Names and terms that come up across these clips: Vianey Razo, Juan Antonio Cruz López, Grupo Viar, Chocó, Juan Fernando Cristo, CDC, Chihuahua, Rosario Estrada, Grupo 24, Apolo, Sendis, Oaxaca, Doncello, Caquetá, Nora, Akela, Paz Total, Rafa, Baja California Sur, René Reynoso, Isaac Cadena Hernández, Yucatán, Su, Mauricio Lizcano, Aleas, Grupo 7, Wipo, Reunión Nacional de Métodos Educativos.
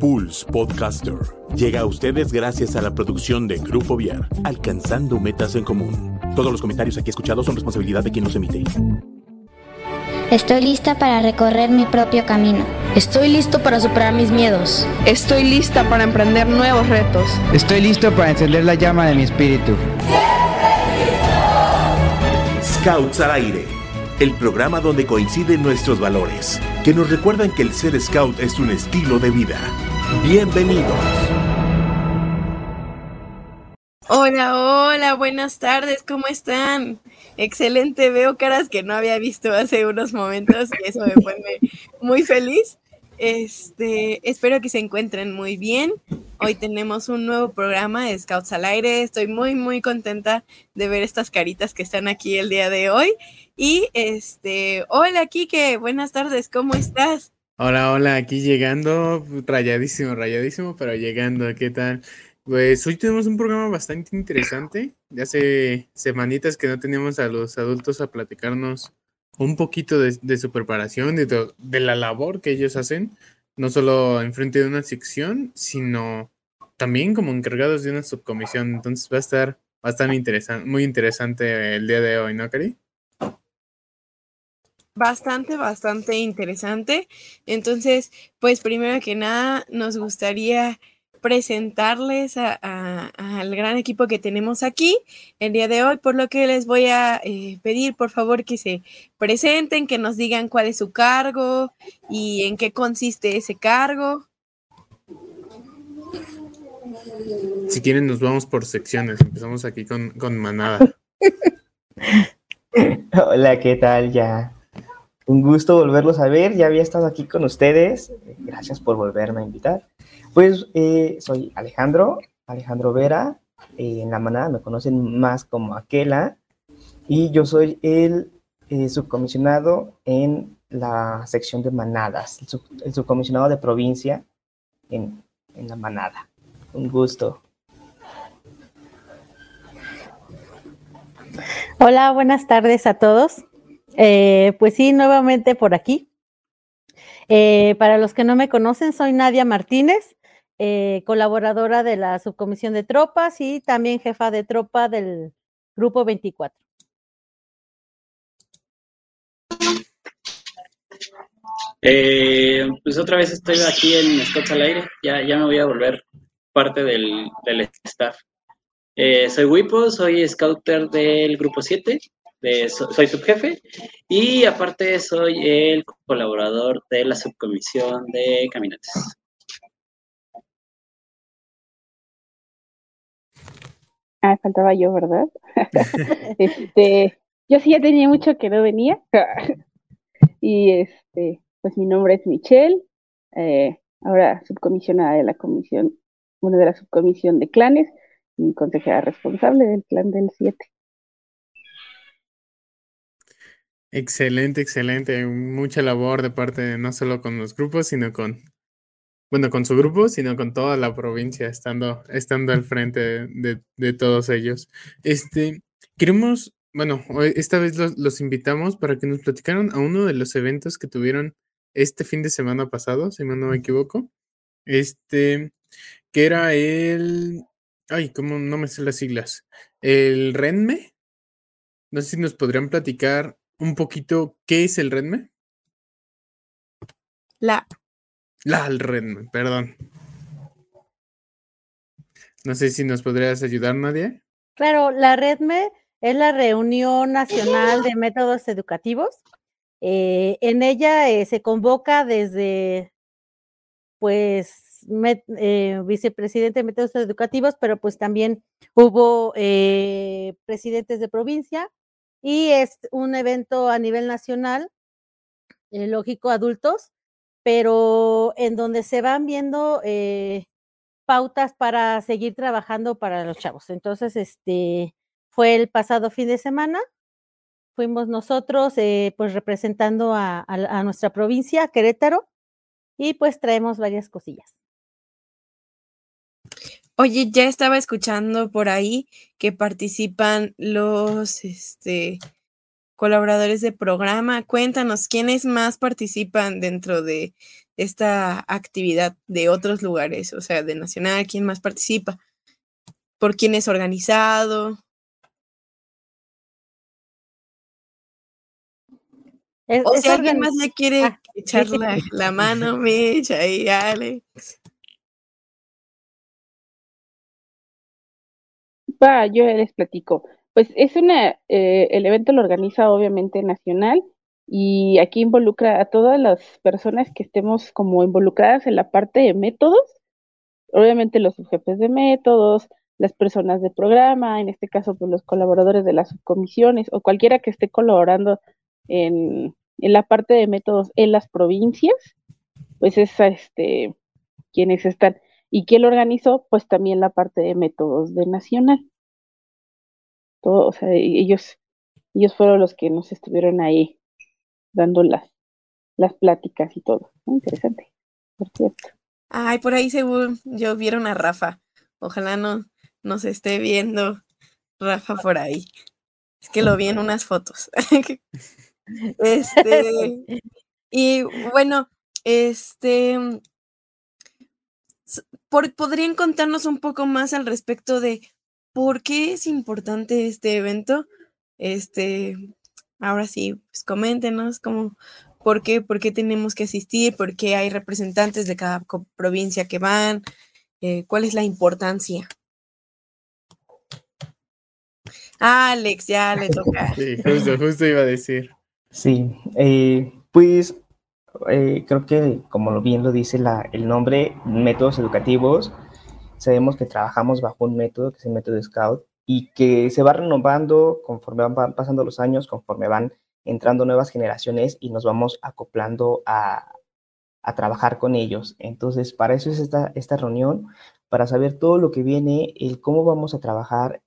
Pulse Podcaster llega a ustedes gracias a la producción de Grupo Viar, alcanzando metas en común. Todos los comentarios aquí escuchados son responsabilidad de quien los emite. Estoy lista para recorrer mi propio camino. Estoy listo para superar mis miedos. Estoy lista para emprender nuevos retos. Estoy listo para encender la llama de mi espíritu. ¡Siempre listo! Scouts al aire, el programa donde coinciden nuestros valores, que nos recuerdan que el ser scout es un estilo de vida. ¡Bienvenidos! Hola, buenas tardes, ¿cómo están? Excelente, veo caras que no había visto hace unos momentos y eso me pone muy feliz. Espero que se encuentren muy bien. Hoy tenemos un nuevo programa de Scouts al Aire. Estoy muy contenta de ver estas caritas que están aquí el día de hoy. Y hola Quique, buenas tardes, ¿cómo estás? Hola, aquí llegando, rayadísimo, pero llegando, ¿qué tal? Pues hoy tenemos un programa bastante interesante. Ya hace semanitas que no teníamos a los adultos a platicarnos un poquito de su preparación, de la labor que ellos hacen, no solo enfrente de una sección, sino también como encargados de una subcomisión. Entonces va a estar bastante interesante, muy interesante el día de hoy, ¿no, Cari? Bastante interesante. Entonces, pues primero que nada nos gustaría presentarles al gran equipo que tenemos aquí el día de hoy, por lo que les voy a pedir por favor que se presenten, que nos digan cuál es su cargo y en qué consiste ese cargo. Si quieren nos vamos por secciones, empezamos aquí con Manada. Hola, ¿qué tal? Ya un gusto volverlos a ver, ya había estado aquí con ustedes, gracias por volverme a invitar. Pues soy Alejandro Vera, en la Manada me conocen más como Akela, y yo soy el subcomisionado en la sección de Manadas, el subcomisionado de provincia en la Manada. Un gusto. Hola, buenas tardes a todos. Pues sí, nuevamente por aquí. Para los que no me conocen, soy Nadia Martínez. Colaboradora de la subcomisión de tropas y también jefa de tropa del Grupo 24. Pues otra vez estoy aquí en Scouts al Aire, ya me voy a volver parte del staff. Soy Wipo, soy scouter del Grupo 7, soy subjefe y aparte soy el colaborador de la subcomisión de caminatas. Ah, faltaba yo, ¿verdad? Yo sí ya tenía mucho que no venía. Y pues mi nombre es Michelle, ahora subcomisionada de la comisión, bueno, de la subcomisión de clanes y consejera responsable del clan del 7. Excelente. Mucha labor de parte de no solo con los grupos, sino con su grupo, sino con toda la provincia, estando al frente de todos ellos. Queremos, esta vez los invitamos para que nos platicaran a uno de los eventos que tuvieron este fin de semana pasado, si no me equivoco, que era el... Ay, cómo no me sé las siglas. El RENME. No sé si nos podrían platicar un poquito qué es el RENME. El RENME, perdón. No sé si nos podrías ayudar, Nadia. Claro, la RENME es la Reunión Nacional de Métodos Educativos. En ella se convoca desde, pues, vicepresidente de Métodos Educativos, pero pues también hubo presidentes de provincia y es un evento a nivel nacional, lógico, adultos, pero en donde se van viendo pautas para seguir trabajando para los chavos. Entonces, fue el pasado fin de semana, fuimos nosotros pues representando a nuestra provincia, Querétaro, y pues traemos varias cosillas. Oye, ya estaba escuchando por ahí que participan los colaboradores de programa. Cuéntanos, ¿quiénes más participan dentro de esta actividad de otros lugares, o sea, de nacional, quién más participa, por quién es organizado. O si alguien más le quiere echar la mano, Mitch, ahí, Alex. Yo les platico. Pues es el evento lo organiza obviamente Nacional, y aquí involucra a todas las personas que estemos como involucradas en la parte de métodos, obviamente los subjefes de métodos, las personas de programa, en este caso pues los colaboradores de las subcomisiones o cualquiera que esté colaborando en la parte de métodos en las provincias, pues es quienes están. Y quién lo organizó, pues también la parte de métodos de Nacional. Todo, o sea, ellos fueron los que nos estuvieron ahí dando las pláticas y todo. Muy interesante, por cierto. Ay, por ahí según yo vieron a Rafa. Ojalá no nos esté viendo Rafa por ahí. Es que lo vi en unas fotos. Y bueno, ¿podrían contarnos un poco más al respecto de por qué es importante este evento? Ahora sí, pues coméntenos cómo, por qué tenemos que asistir, por qué hay representantes de cada provincia que van, cuál es la importancia. Alex, ya le toca. Sí, justo iba a decir. Sí, pues creo que como bien lo dice el nombre, métodos educativos, sabemos que trabajamos bajo un método, que es el método Scout, y que se va renovando conforme van pasando los años, conforme van entrando nuevas generaciones y nos vamos acoplando a trabajar con ellos. Entonces, para eso es esta reunión, para saber todo lo que viene, el cómo vamos a trabajar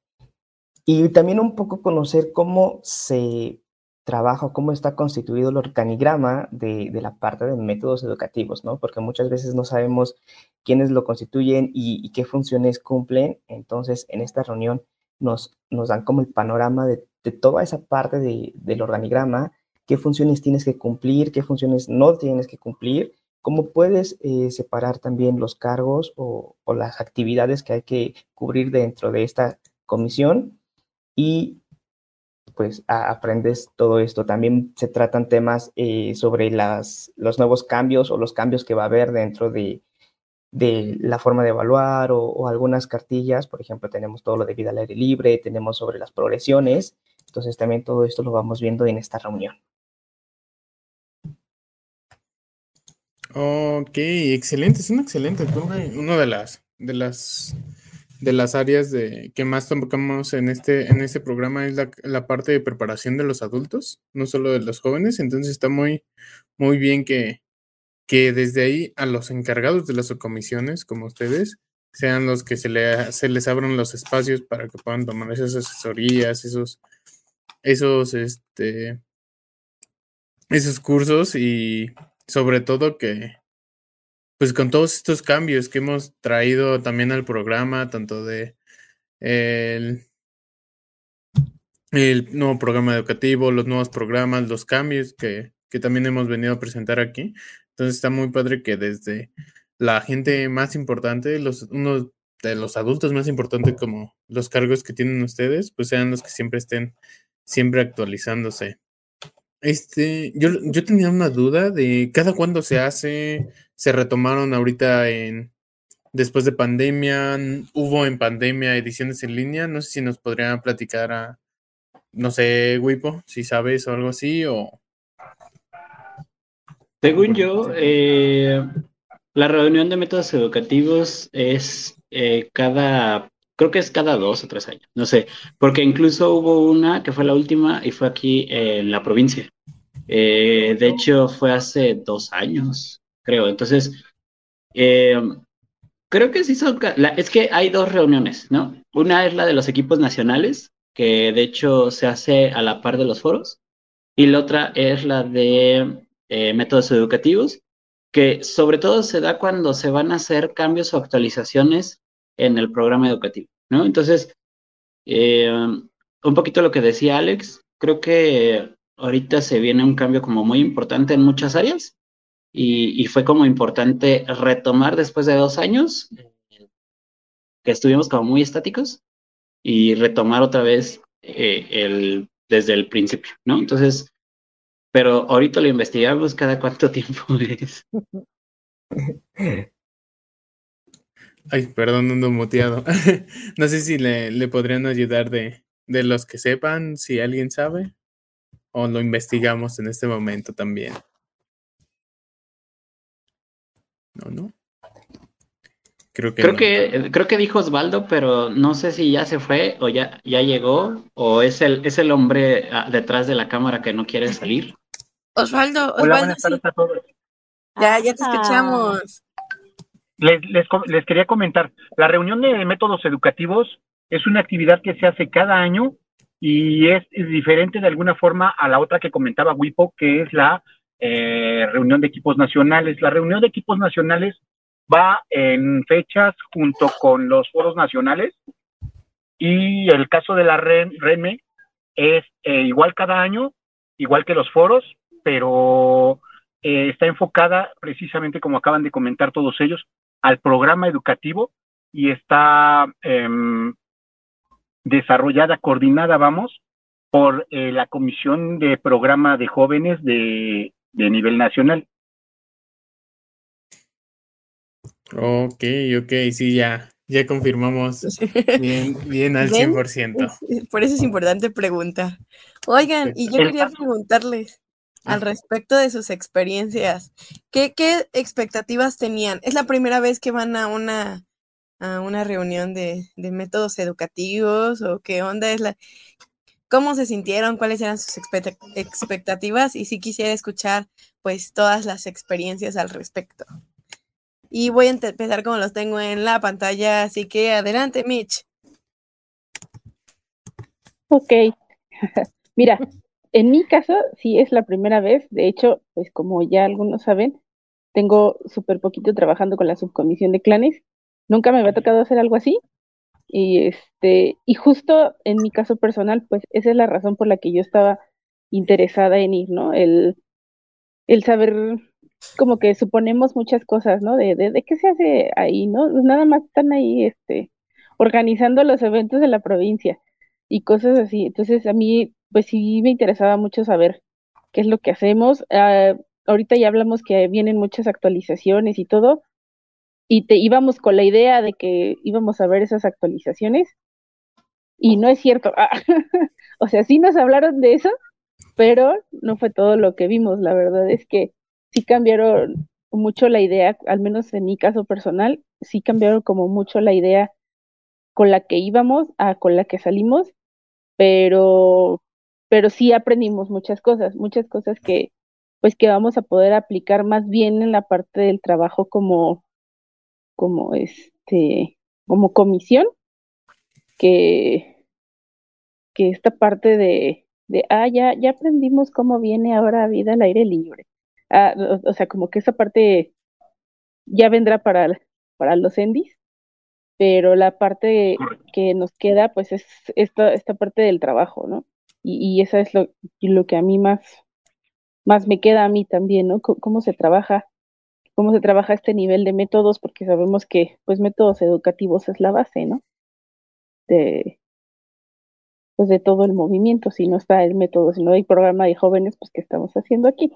y también un poco conocer cómo se trabaja, cómo está constituido el organigrama de la parte de métodos educativos, ¿no? Porque muchas veces no sabemos quiénes lo constituyen y qué funciones cumplen. Entonces, en esta reunión nos dan como el panorama de toda esa parte del organigrama, qué funciones tienes que cumplir, qué funciones no tienes que cumplir, cómo puedes separar también los cargos o las actividades que hay que cubrir dentro de esta comisión y pues aprendes todo esto. También se tratan temas sobre los nuevos cambios o los cambios que va a haber dentro de la forma de evaluar o algunas cartillas. Por ejemplo, tenemos todo lo de vida al aire libre, tenemos sobre las progresiones. Entonces, también todo esto lo vamos viendo en esta reunión. Ok, excelente. Es un excelente. Uno de las áreas que más tocamos en este programa es la parte de preparación de los adultos, no solo de los jóvenes. Entonces está muy, muy bien que desde ahí a los encargados de las subcomisiones, como ustedes, sean los que se les abran los espacios para que puedan tomar esas asesorías, esos cursos y sobre todo que pues con todos estos cambios que hemos traído también al programa, tanto de el nuevo programa educativo, los nuevos programas, los cambios que también hemos venido a presentar aquí. Entonces está muy padre que desde la gente más importante, uno de los adultos más importantes como los cargos que tienen ustedes, pues sean los que siempre estén siempre actualizándose. Yo tenía una duda de cada cuándo se hace, se retomaron ahorita después de pandemia, hubo en pandemia ediciones en línea, no sé si nos podrían platicar no sé, Wipo, si sabes o algo así, o... Según yo, la reunión de métodos educativos es creo que es cada 2 o 3 años, no sé, porque incluso hubo una que fue la última y fue aquí en la provincia. De hecho, fue hace 2 años, creo. Entonces, creo que sí son... Es que hay 2 reuniones, ¿no? Una es la de los equipos nacionales, que de hecho se hace a la par de los foros, y la otra es la de métodos educativos, que sobre todo se da cuando se van a hacer cambios o actualizaciones en el programa educativo, ¿no? Entonces, un poquito lo que decía Alex, creo que ahorita se viene un cambio como muy importante en muchas áreas, y fue como importante retomar después de 2 años, que estuvimos como muy estáticos, y retomar otra vez desde el principio, ¿no? Entonces, pero ahorita lo investigamos cada cuánto tiempo es. Ay, perdón, ando muteado. No sé si le podrían ayudar de los que sepan, si alguien sabe, o lo investigamos en este momento también. No. Creo que dijo Osvaldo, pero no sé si ya se fue o ya llegó, o es el hombre detrás de la cámara que no quiere salir. Osvaldo. Hola, buenas tardes a todos. Ya te escuchamos. Les quería comentar, la reunión de métodos educativos es una actividad que se hace cada año y es diferente de alguna forma a la otra que comentaba Wipo, que es la reunión de equipos nacionales. La reunión de equipos nacionales va en fechas junto con los foros nacionales, y el caso de la REME es igual cada año, igual que los foros, pero está enfocada precisamente, como acaban de comentar todos ellos, al programa educativo, y está desarrollada, coordinada, por la Comisión de Programa de Jóvenes de nivel nacional. Ok, sí, ya confirmamos bien al 100%. Por eso es importante preguntar. Oigan, y yo quería preguntarles al respecto de sus experiencias. ¿Qué expectativas tenían? ¿Es la primera vez que van a una reunión de métodos educativos? ¿O qué onda es la? ¿Cómo se sintieron? ¿Cuáles eran sus expectativas? Y sí quisiera escuchar, pues, todas las experiencias al respecto. Y voy a empezar como los tengo en la pantalla, así que adelante, Mitch. Ok. Mira, en mi caso sí es la primera vez. De hecho, pues como ya algunos saben, tengo súper poquito trabajando con la subcomisión de clanes. Nunca me había tocado hacer algo así. Y justo en mi caso personal, pues esa es la razón por la que yo estaba interesada en ir, ¿no? El saber, como que suponemos muchas cosas, ¿no? De qué se hace ahí, ¿no? Pues nada más están ahí, organizando los eventos de la provincia y cosas así. Entonces, a mí, pues sí me interesaba mucho saber qué es lo que hacemos. Ahorita ya hablamos que vienen muchas actualizaciones y todo, y íbamos con la idea de que íbamos a ver esas actualizaciones, y no es cierto. O sea, sí nos hablaron de eso, pero no fue todo lo que vimos. La verdad es que sí cambiaron mucho la idea, al menos en mi caso personal, sí cambiaron como mucho la idea con la que íbamos a con la que salimos, pero sí aprendimos muchas cosas que pues que vamos a poder aplicar más bien en la parte del trabajo como comisión, que esta parte de ya aprendimos cómo viene ahora Vida al Aire Libre. O sea, como que esa parte ya vendrá para los Endis, pero la parte que nos queda, pues, es esta parte del trabajo, ¿no? Y esa es lo que a mí más me queda a mí también, ¿no? Cómo se trabaja este nivel de métodos, porque sabemos que, pues, métodos educativos es la base, ¿no? De todo el movimiento. Si no está el método, si no hay programa de jóvenes, pues, ¿qué estamos haciendo aquí?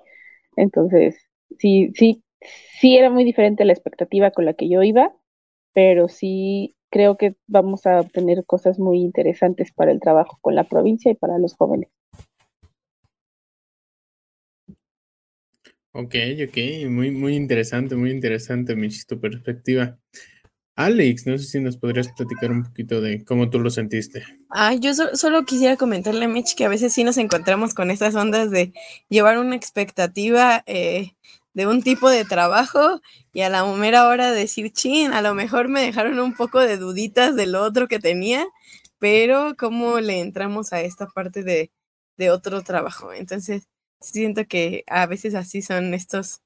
Entonces, sí era muy diferente la expectativa con la que yo iba, pero sí creo que vamos a obtener cosas muy interesantes para el trabajo con la provincia y para los jóvenes. Ok, muy interesante, Michi, tu perspectiva. Alex, no sé si nos podrías platicar un poquito de cómo tú lo sentiste. Yo solo quisiera comentarle a Mitch que a veces sí nos encontramos con estas ondas de llevar una expectativa de un tipo de trabajo y a la mera hora decir, chin, a lo mejor me dejaron un poco de duditas de lo otro que tenía, pero cómo le entramos a esta parte de otro trabajo. Entonces, siento que a veces así son estas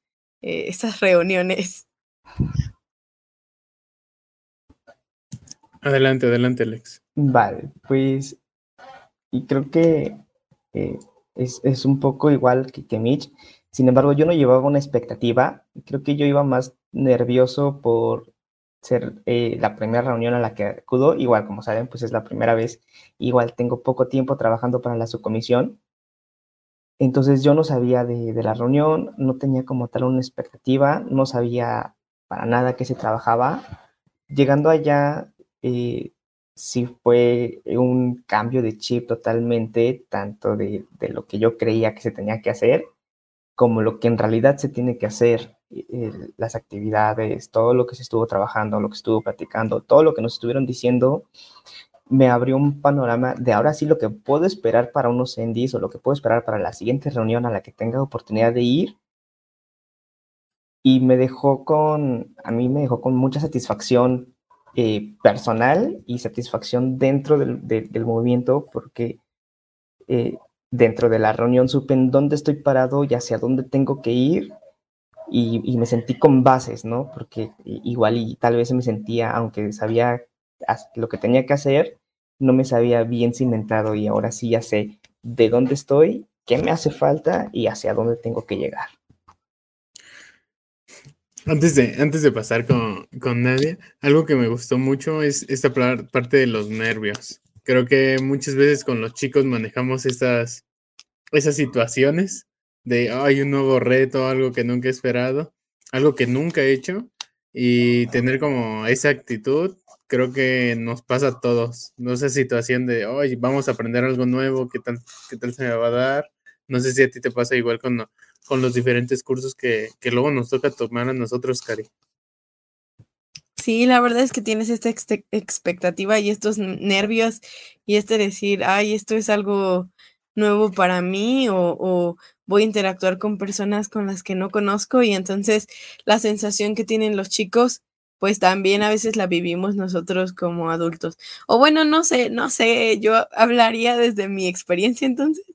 reuniones. Adelante, Alex. Vale, pues, y creo que es un poco igual que Mitch. Sin embargo, yo no llevaba una expectativa creo que yo iba más nervioso por ser la primera reunión a la que acudo. Igual, como saben, pues es la primera vez. Igual tengo poco tiempo trabajando para la subcomisión. Entonces yo no sabía de la reunión, no tenía como tal una expectativa, no sabía para nada qué se trabajaba. Llegando allá, sí fue un cambio de chip totalmente, tanto de lo que yo creía que se tenía que hacer, como lo que en realidad se tiene que hacer, las actividades, todo lo que se estuvo trabajando, lo que estuvo platicando, todo lo que nos estuvieron diciendo, me abrió un panorama de ahora sí lo que puedo esperar para unos Endis o lo que puedo esperar para la siguiente reunión a la que tenga oportunidad de ir. Y me dejó con mucha satisfacción personal y satisfacción dentro del movimiento, porque dentro de la reunión supe en dónde estoy parado y hacia dónde tengo que ir, y me sentí con bases, ¿no? Porque igual y tal vez me sentía, aunque sabía lo que tenía que hacer, no me sabía bien cimentado, y ahora sí ya sé de dónde estoy, qué me hace falta y hacia dónde tengo que llegar. Antes de pasar con Nadia, algo que me gustó mucho es esta parte de los nervios. Creo que muchas veces con los chicos manejamos esas situaciones de hay un nuevo reto, algo que nunca he esperado, algo que nunca he hecho, y tener como esa actitud creo que nos pasa a todos. No sé, situación de hoy vamos a aprender algo nuevo, qué tal se me va a dar. No sé si a ti te pasa igual con los diferentes cursos que luego nos toca tomar a nosotros, Cari. Sí, la verdad es que tienes esta expectativa y estos nervios y decir, ay, esto es algo nuevo para mí, o voy a interactuar con personas con las que no conozco, y entonces la sensación que tienen los chicos, pues también a veces la vivimos nosotros como adultos. O bueno, no sé, yo hablaría desde mi experiencia entonces,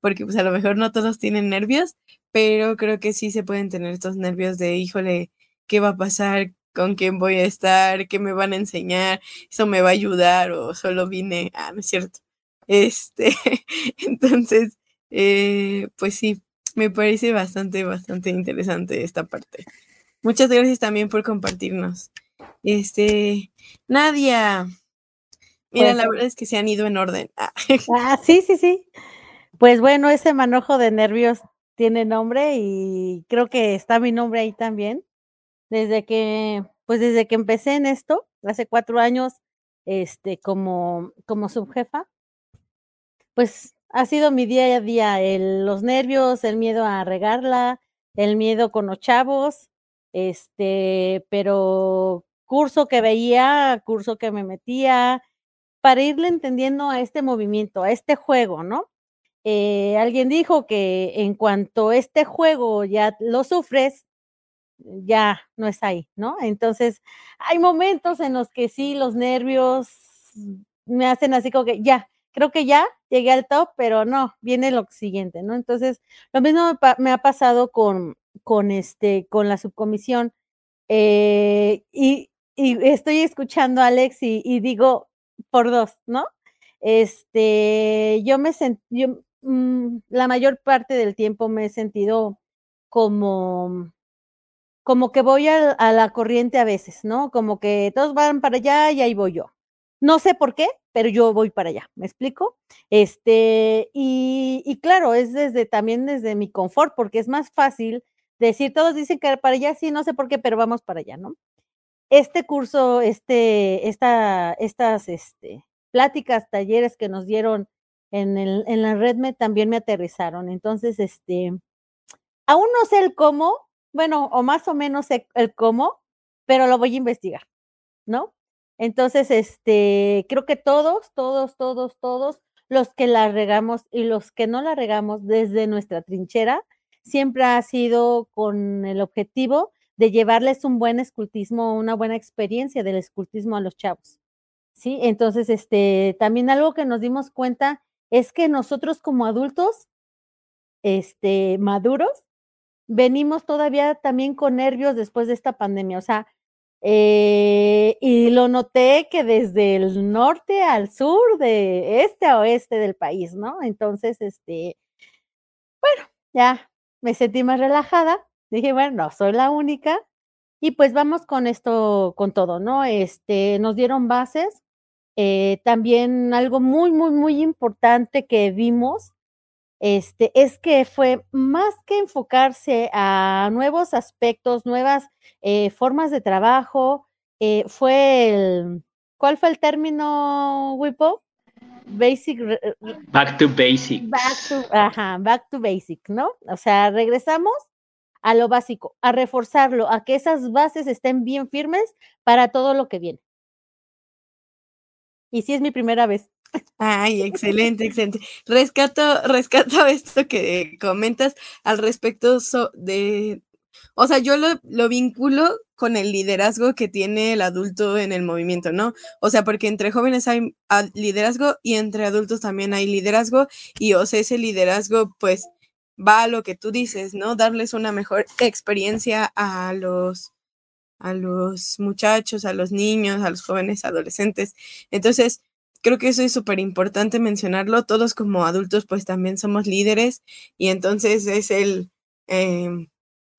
porque pues a lo mejor no todos tienen nervios, pero creo que sí se pueden tener estos nervios de, híjole, ¿qué va a pasar? ¿Con quién voy a estar? ¿Qué me van a enseñar? ¿Eso me va a ayudar? ¿O solo vine? Ah, no es cierto. Entonces, pues sí, me parece bastante, bastante interesante esta parte. Muchas gracias también por compartirnos. Nadia, mira, pues, la verdad es que se han ido en orden. Sí. Pues bueno, ese manojo de nervios tiene nombre, y creo que está mi nombre ahí también. Desde que empecé en esto, hace 4 años, como subjefa, pues ha sido mi día a día, los nervios, el miedo a regarla, el miedo con los chavos. Pero curso que veía, curso que me metía, para irle entendiendo a este movimiento, a este juego, ¿no? Alguien dijo que en cuanto este juego ya lo sufres, ya no es ahí, ¿no? Entonces, hay momentos en los que sí, los nervios me hacen así como que ya, creo que ya llegué al top, pero no, viene lo siguiente, ¿no? Entonces, lo mismo me ha pasado con la subcomisión, y estoy escuchando a Alex y digo por 2, ¿no? Yo me sentí, la mayor parte del tiempo me he sentido como que voy a la corriente a veces, ¿no? Como que todos van para allá y ahí voy yo. No sé por qué, pero yo voy para allá, ¿me explico? Y claro, es también desde mi confort, porque es más fácil decir, todos dicen que para allá, sí, no sé por qué, pero vamos para allá, ¿no? Este curso, estas pláticas, talleres que nos dieron en la Redme también me aterrizaron. Entonces, aún no sé el cómo, bueno, o más o menos sé el cómo, pero lo voy a investigar, ¿no? Entonces, creo que todos los que la regamos y los que no la regamos desde nuestra trinchera, siempre ha sido con el objetivo de llevarles un buen escultismo, una buena experiencia del escultismo a los chavos, ¿sí? Entonces, también algo que nos dimos cuenta es que nosotros como adultos, maduros, venimos todavía también con nervios después de esta pandemia, o sea, y lo noté que desde el norte al sur, de este a oeste del país, ¿no? Entonces, bueno, ya me sentí más relajada, Dije, bueno, soy la única. Y pues vamos con esto, con todo, ¿no? Nos dieron bases. También algo muy, muy, muy importante que vimos es que fue más que enfocarse a nuevos aspectos, nuevas formas de trabajo, ¿cuál fue el término, Wipo? Basic. Back to basic. Back to basic, ¿no? O sea, regresamos a lo básico, a reforzarlo, a que esas bases estén bien firmes para todo lo que viene. Y sí es mi primera vez. Ay, excelente, excelente. Rescato esto que comentas al respecto o sea, yo lo vinculo con el liderazgo que tiene el adulto en el movimiento, ¿no? O sea, porque entre jóvenes hay liderazgo y entre adultos también hay liderazgo y, o sea, ese liderazgo, pues, va a lo que tú dices, ¿no? Darles una mejor experiencia a los muchachos, a los niños, a los jóvenes, adolescentes. Entonces, creo que eso es súper importante mencionarlo. Todos como adultos pues también somos líderes y entonces es el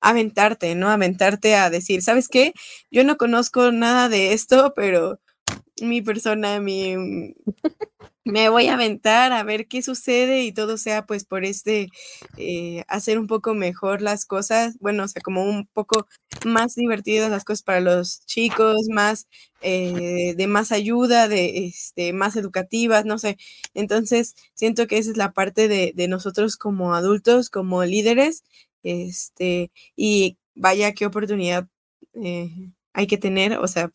aventarte, ¿no? Aventarte a decir, ¿sabes qué? Yo no conozco nada de esto, pero me voy a aventar a ver qué sucede y todo sea pues por hacer un poco mejor las cosas, bueno, o sea, como un poco más divertidas las cosas para los chicos, más de más ayuda, de más educativas, no sé. Entonces siento que esa es la parte de nosotros como adultos, como líderes, y vaya qué oportunidad hay que tener, o sea,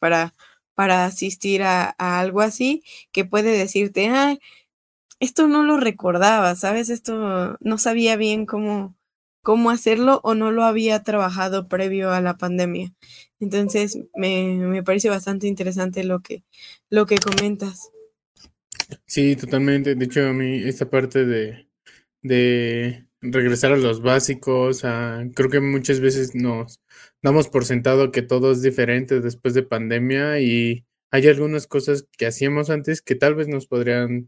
para asistir a algo así, que puede decirte, ay, esto no lo recordaba, ¿sabes? Esto no sabía bien cómo hacerlo o no lo había trabajado previo a la pandemia. Entonces, me parece bastante interesante lo que comentas. Sí, totalmente. De hecho, a mí esta parte de regresar a los básicos, creo que muchas veces nos damos por sentado que todo es diferente después de pandemia y hay algunas cosas que hacíamos antes que tal vez nos podrían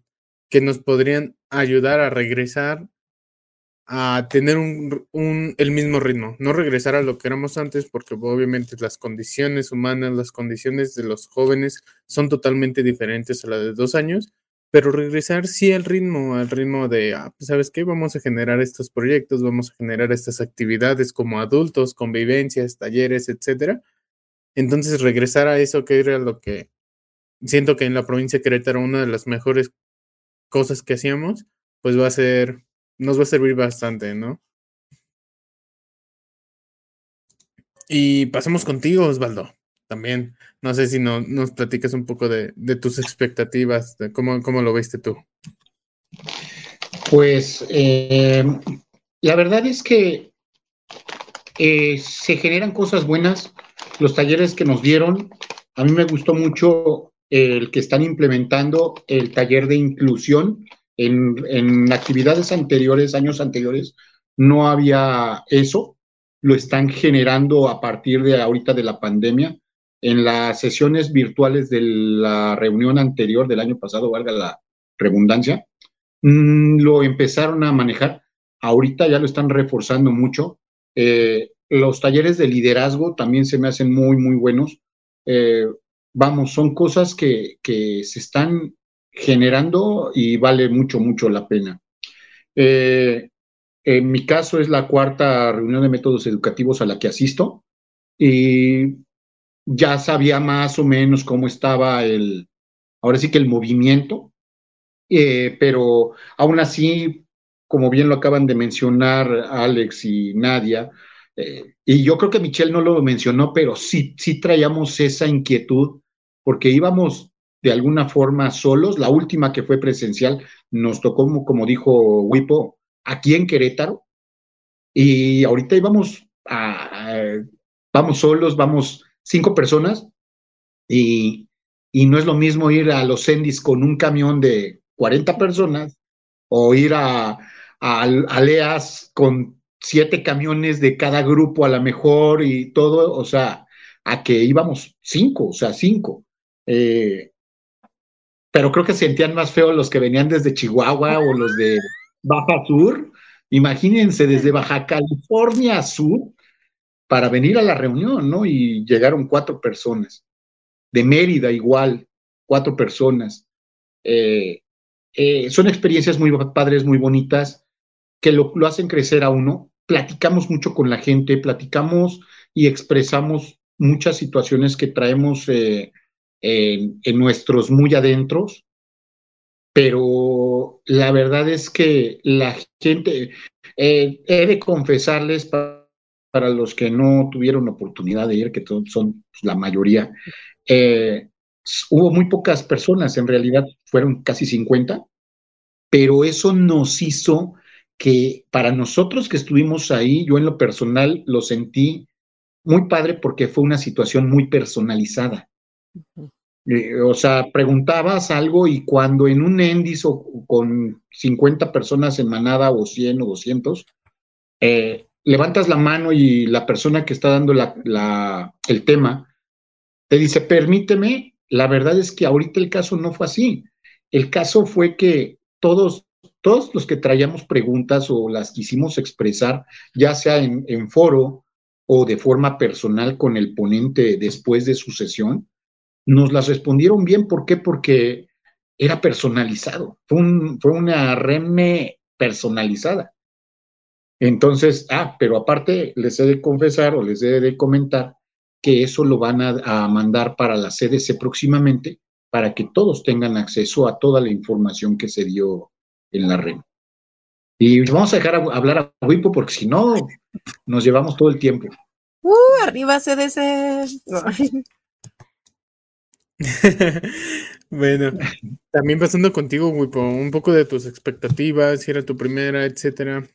ayudar a regresar a tener el mismo ritmo, no regresar a lo que éramos antes, porque obviamente las condiciones humanas, las condiciones de los jóvenes son totalmente diferentes a las de 2 años, pero regresar sí al ritmo de, ¿sabes qué? Vamos a generar estos proyectos, vamos a generar estas actividades como adultos, convivencias, talleres, etcétera. Entonces regresar a eso, que era lo que siento que en la provincia de Querétaro una de las mejores cosas que hacíamos, pues nos va a servir bastante, ¿no? Y pasamos contigo, Osvaldo. También, no sé si nos platicas un poco de tus expectativas, de cómo lo viste tú. Pues la verdad es que se generan cosas buenas. Los talleres que nos dieron, a mí me gustó mucho el que están implementando el taller de inclusión. En actividades anteriores, años anteriores, no había eso. Lo están generando a partir de ahorita de la pandemia. En las sesiones virtuales de la reunión anterior del año pasado, valga la redundancia, lo empezaron a manejar. Ahorita ya lo están reforzando mucho. Los talleres de liderazgo también se me hacen muy, muy buenos. Son cosas que se están generando y vale mucho, mucho la pena. En mi caso es la 4ª reunión de métodos educativos a la que asisto y ya sabía más o menos cómo estaba el movimiento, pero aún así, como bien lo acaban de mencionar Alex y Nadia, y yo creo que Michelle no lo mencionó, pero sí traíamos esa inquietud, porque íbamos de alguna forma solos. La última que fue presencial nos tocó, como dijo Wipo, aquí en Querétaro, y ahorita íbamos vamos solos, vamos 5 personas, y no es lo mismo ir a los Sendis con un camión de 40 personas o ir a Aleas con 7 camiones de cada grupo a lo mejor y todo, o sea, a que íbamos 5, o sea, 5. Pero creo que sentían más feo los que venían desde Chihuahua o los de Baja Sur. Imagínense, desde Baja California Sur, para venir a la reunión, ¿no? Y llegaron 4 personas. De Mérida igual, 4 personas. Son experiencias muy padres, muy bonitas, que lo hacen crecer a uno. Platicamos mucho con la gente, platicamos y expresamos muchas situaciones que traemos en nuestros muy adentros, pero la verdad es que la gente, he de confesarles, para los que no tuvieron oportunidad de ir, que son pues, la mayoría, hubo muy pocas personas, en realidad fueron casi 50, pero eso nos hizo que para nosotros que estuvimos ahí, yo en lo personal lo sentí muy padre porque fue una situación muy personalizada. Uh-huh. O sea, preguntabas algo y cuando en un Endis o con 50 personas en manada o 100 o 200, levantas la mano y la persona que está dando el tema te dice, permíteme, la verdad es que ahorita el caso no fue así. El caso fue que todos los que traíamos preguntas o las quisimos expresar, ya sea en foro o de forma personal con el ponente después de su sesión, nos las respondieron bien. ¿Por qué? Porque era personalizado. Fue una reme personalizada. Entonces, pero aparte les he de confesar o les he de comentar que eso lo van a mandar para la CDC próximamente para que todos tengan acceso a toda la información que se dio en la red. Y vamos a dejar hablar a Wipo porque si no, nos llevamos todo el tiempo. ¡Arriba CDC! Bueno, también pasando contigo, Wipo, un poco de tus expectativas, si era tu primera, etcétera.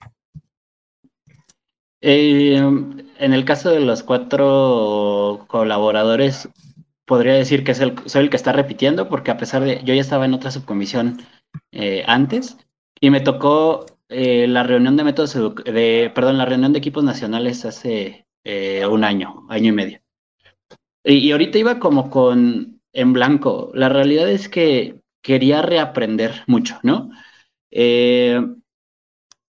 En el caso de los 4 colaboradores, podría decir que soy el que está repitiendo, porque a pesar de... Yo ya estaba en otra subcomisión antes, y me tocó la reunión de métodos la reunión de equipos nacionales hace un año y medio. Y ahorita iba como en blanco. La realidad es que quería reaprender mucho, ¿no?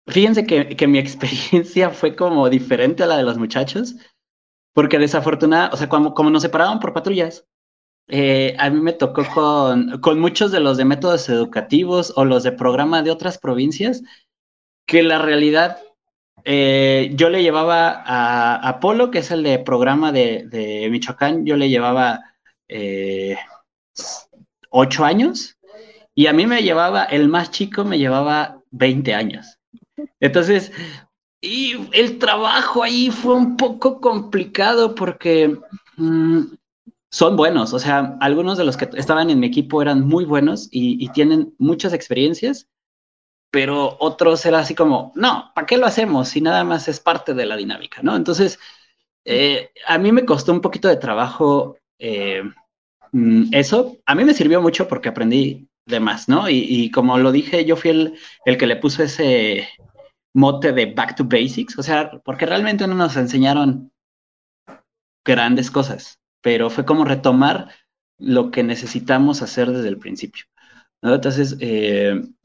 Fíjense que mi experiencia fue como diferente a la de los muchachos, porque desafortunadamente, o sea, como nos separaban por patrullas, a mí me tocó con muchos de los de métodos educativos o los de programa de otras provincias, que la realidad... yo le llevaba a Apolo, que es el de programa de Michoacán, yo le llevaba 8 años y a mí me llevaba, el más chico me llevaba 20 años. Entonces, y el trabajo ahí fue un poco complicado porque son buenos, o sea, algunos de los que estaban en mi equipo eran muy buenos y tienen muchas experiencias, pero otros era así como, no, ¿para qué lo hacemos si nada más es parte de la dinámica, ¿no? Entonces, a mí me costó un poquito de trabajo eso. A mí me sirvió mucho porque aprendí de más, ¿no? Y como lo dije, yo fui el que le puso ese mote de back to basics, o sea, porque realmente no nos enseñaron grandes cosas, pero fue como retomar lo que necesitamos hacer desde el principio. Entonces,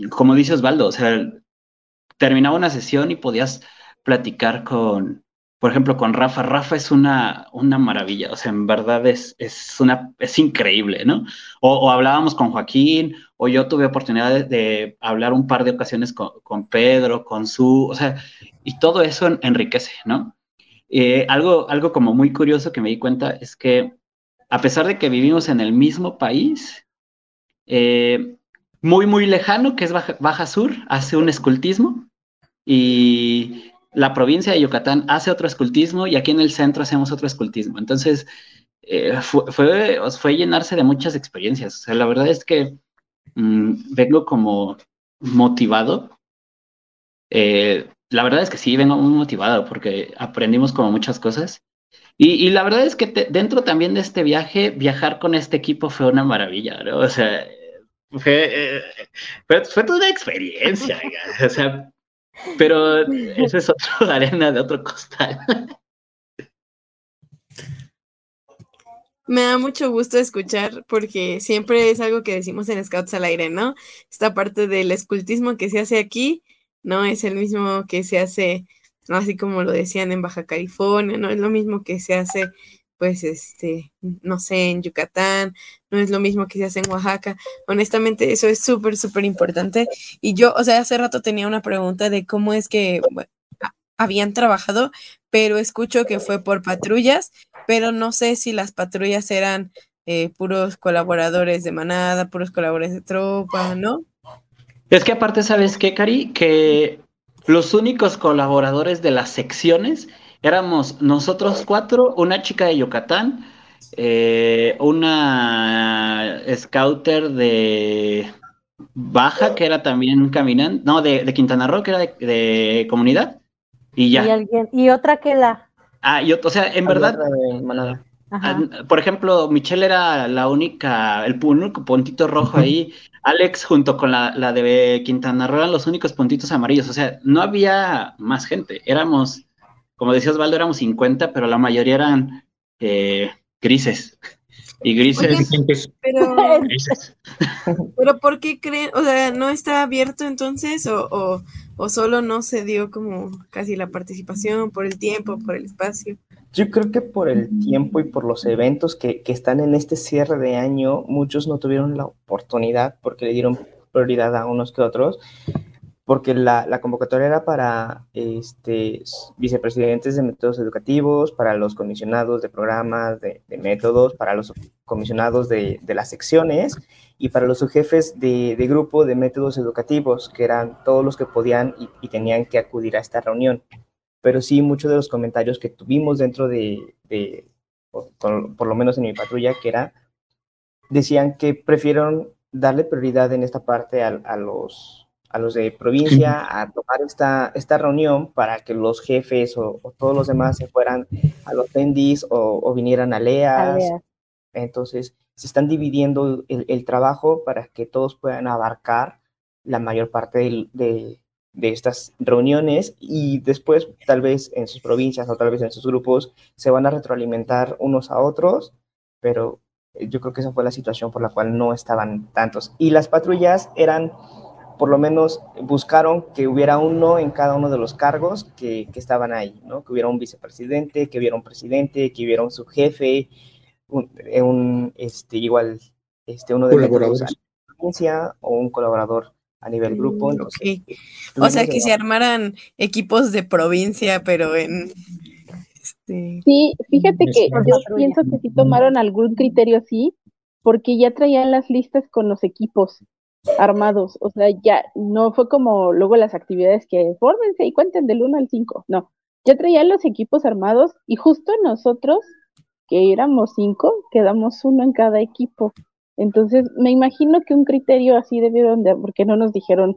como dice Osvaldo, o sea, terminaba una sesión y podías platicar por ejemplo, con Rafa. Rafa es una maravilla, o sea, en verdad es increíble, ¿no? O hablábamos con Joaquín, o yo tuve oportunidad de hablar un par de ocasiones con Pedro, con Su, o sea, y todo eso enriquece, ¿no? Algo como muy curioso que me di cuenta es que, a pesar de que vivimos en el mismo país, muy, muy lejano, que es Baja Sur, hace un escultismo, y la provincia de Yucatán hace otro escultismo, y aquí en el centro hacemos otro escultismo. Entonces, fue llenarse de muchas experiencias. O sea, la verdad es que vengo como motivado. La verdad es que sí, vengo muy motivado, porque aprendimos como muchas cosas. Y la verdad es que dentro también de este viaje, viajar con este equipo fue una maravilla, ¿no? O sea, fue toda una experiencia, o sea, pero eso es otra arena de otro costal. Me da mucho gusto escuchar porque siempre es algo que decimos en Scouts al Aire, ¿no? Esta parte del escultismo que se hace aquí no es el mismo que se hace así como lo decían en Baja California, no es lo mismo que se hace, pues, no sé, en Yucatán, no es lo mismo que se hace en Oaxaca. Honestamente, eso es súper, súper importante. Y yo, o sea, hace rato tenía una pregunta de cómo es que habían trabajado, pero escucho que fue por patrullas, pero no sé si las patrullas eran puros colaboradores de manada, puros colaboradores de tropa, ¿no? Es que aparte, ¿sabes qué, Cari? Que los únicos colaboradores de las secciones éramos nosotros cuatro, una chica de Yucatán, una scouter de Baja, que era también caminante, no, de Quintana Roo, que era de comunidad, y ya. Y otra que la... Ah, y, o sea, en verdad... Por ejemplo, Michelle era la única, el único puntito rojo ahí. Alex junto con la de Quintana Roo eran los únicos puntitos amarillos. O sea, no había más gente. Éramos... Como decía Osvaldo, éramos 50, pero la mayoría eran grises. Y grises... Oye, pero ¿por qué creen? O sea, ¿no está abierto entonces? ¿O solo no se dio como casi la participación por el tiempo, por el espacio? Yo creo que por el tiempo y por los eventos que están en este cierre de año, muchos no tuvieron la oportunidad porque le dieron prioridad a unos que otros. Porque la convocatoria era para vicepresidentes de métodos educativos, para los comisionados de programas, de métodos, para los comisionados de las secciones y para los subjefes de grupo de métodos educativos, que eran todos los que podían y tenían que acudir a esta reunión. Pero sí, muchos de los comentarios que tuvimos dentro de por lo menos en mi patrulla, que era, decían que prefirieron darle prioridad en esta parte a los de provincia, a tomar esta reunión para que los jefes o todos los demás se fueran a los Endis o vinieran a Aleas. Entonces, se están dividiendo el trabajo para que todos puedan abarcar la mayor parte de estas reuniones, y después, tal vez en sus provincias o tal vez en sus grupos, se van a retroalimentar unos a otros, pero yo creo que esa fue la situación por la cual no estaban tantos. Y las patrullas eran... por lo menos buscaron que hubiera uno en cada uno de los cargos que estaban ahí, ¿no? Que hubiera un vicepresidente, que hubiera un presidente, que hubiera un subjefe, uno de colaboradores a provincia o un colaborador a nivel grupo. Okay. O sea, que se armaran equipos de provincia, pero en... Sí, fíjate que yo pienso que sí tomaron algún criterio, sí, porque ya traían las listas con los equipos armados, o sea, ya no fue como luego las actividades que fórmense y cuenten del 1 al 5, no, ya traían los equipos armados y justo nosotros, que éramos 5, quedamos uno en cada equipo, entonces me imagino que un criterio así debieron de, porque no nos dijeron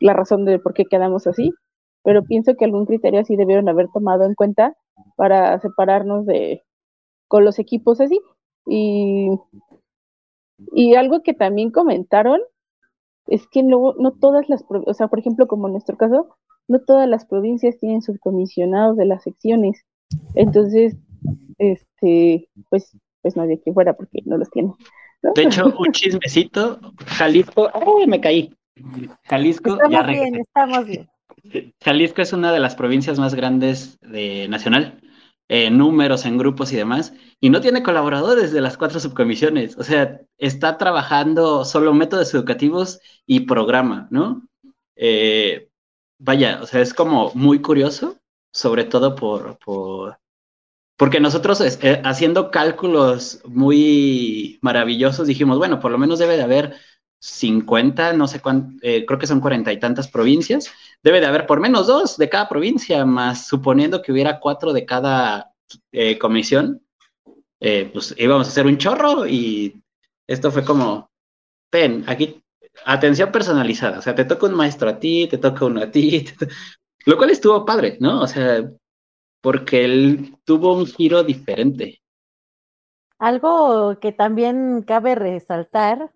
la razón de por qué quedamos así, pero pienso que algún criterio así debieron haber tomado en cuenta para separarnos con los equipos así, y algo que también comentaron es que luego no todas las, o sea, por ejemplo, como en nuestro caso, no todas las provincias tienen subcomisionados de las secciones. Entonces, pues no de que fuera porque no los tienen, ¿no? De hecho, un chismecito, Jalisco, ¡ay, me caí! Jalisco, estamos bien. Jalisco es una de las provincias más grandes de nacional, números en grupos y demás, y no tiene colaboradores de las 4 subcomisiones, o sea, está trabajando solo métodos educativos y programa, ¿no? Vaya, o sea, es como muy curioso, sobre todo porque nosotros haciendo cálculos muy maravillosos dijimos, bueno, por lo menos debe de haber 50, no sé cuánto, creo que son 40 y tantas provincias, debe de haber por menos 2 de cada provincia, más suponiendo que hubiera 4 de cada comisión, pues íbamos a hacer un chorro, y esto fue como, aquí, atención personalizada, o sea, te toca un maestro a ti, te toca uno a ti, lo cual estuvo padre, ¿no? O sea, porque él tuvo un giro diferente. Algo que también cabe resaltar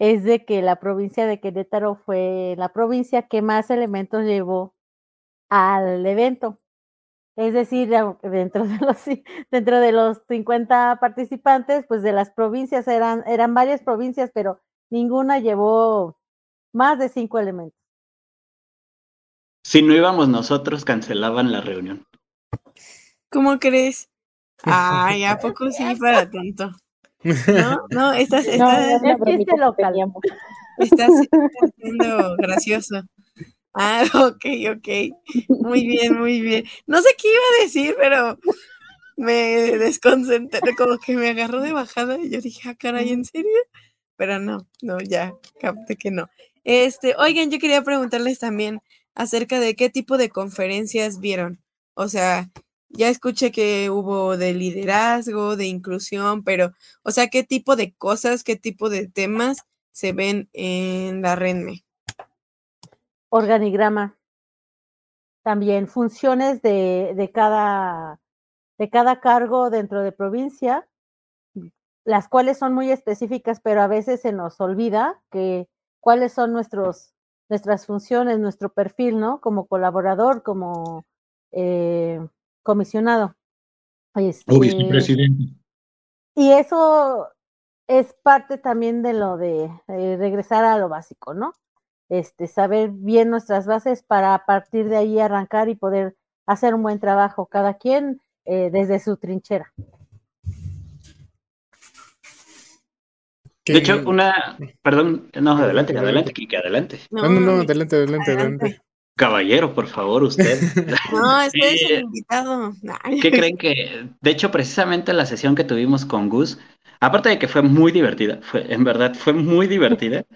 es de que la provincia de Querétaro fue la provincia que más elementos llevó al evento. Es decir, dentro de los 50 participantes, pues de las provincias eran varias provincias, pero ninguna llevó más de 5 elementos. Si no íbamos nosotros, cancelaban la reunión. ¿Cómo crees? Ay, ¿a poco sí para tanto? No, estás siendo gracioso. Ah, ok. Muy bien. No sé qué iba a decir, pero me desconcentré, como que me agarró de bajada y yo dije, ah, caray, ¿en serio? Pero no, ya, capté que no. Oigan, yo quería preguntarles también acerca de qué tipo de conferencias vieron. O sea, ya escuché que hubo de liderazgo, de inclusión, pero, o sea, ¿qué tipo de cosas, qué tipo de temas se ven en la RENME? Organigrama. También funciones de cada cargo dentro de provincia, las cuales son muy específicas, pero a veces se nos olvida que cuáles son nuestras funciones, nuestro perfil, ¿no? Como colaborador, como comisionado. Vicepresidente. Y eso es parte también de lo de regresar a lo básico, ¿no? Saber bien nuestras bases para a partir de ahí arrancar y poder hacer un buen trabajo cada quien desde su trinchera. De hecho, adelante. Caballero, por favor, usted. No, este es el invitado. ¿Qué creen que? De hecho, precisamente la sesión que tuvimos con Gus, aparte de que fue muy divertida, en verdad fue muy divertida,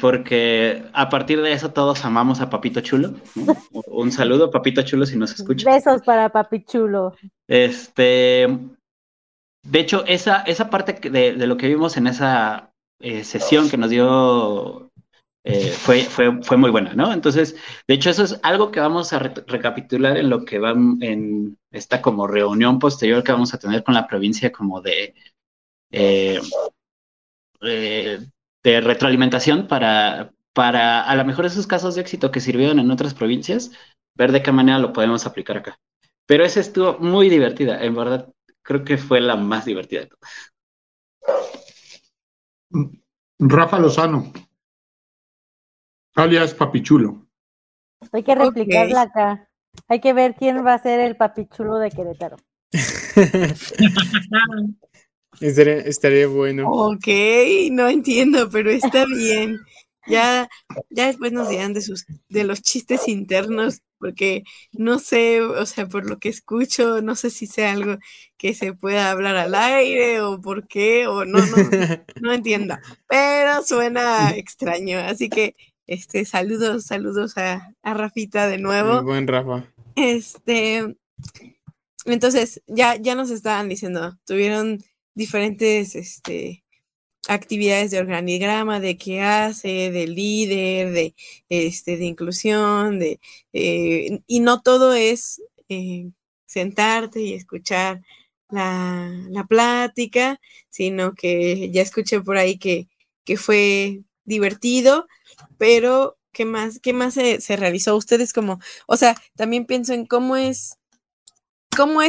porque a partir de eso todos amamos a Papito Chulo, ¿no? Un saludo, Papito Chulo, si nos escucha. Besos para Papichulo. De hecho, esa parte de lo que vimos en esa sesión que nos dio fue muy buena, ¿no? Entonces, de hecho, eso es algo que vamos a recapitular en lo que va en esta como reunión posterior que vamos a tener con la provincia como de retroalimentación para a lo mejor esos casos de éxito que sirvieron en otras provincias, ver de qué manera lo podemos aplicar acá. Pero esa estuvo muy divertida, en verdad, creo que fue la más divertida de todas. Rafa Lozano. Alias Papichulo. Hay que replicarla acá. Hay que ver quién va a ser el Papichulo de Querétaro. Estaría bueno. Ok, no entiendo, pero está bien. Ya después nos dirán de los chistes internos, porque no sé, o sea, por lo que escucho, no sé si sea algo que se pueda hablar al aire o por qué, o no entiendo. Pero suena extraño, así que saludos a Rafita de nuevo. Muy buen Rafa. Entonces, ya nos estaban diciendo, tuvieron diferentes actividades de organigrama, de qué hace, de líder, de inclusión, y no todo es sentarte y escuchar la plática, sino que ya escuché por ahí que fue divertido. Pero, ¿qué más se realizó? Ustedes como, o sea, también pienso en cómo es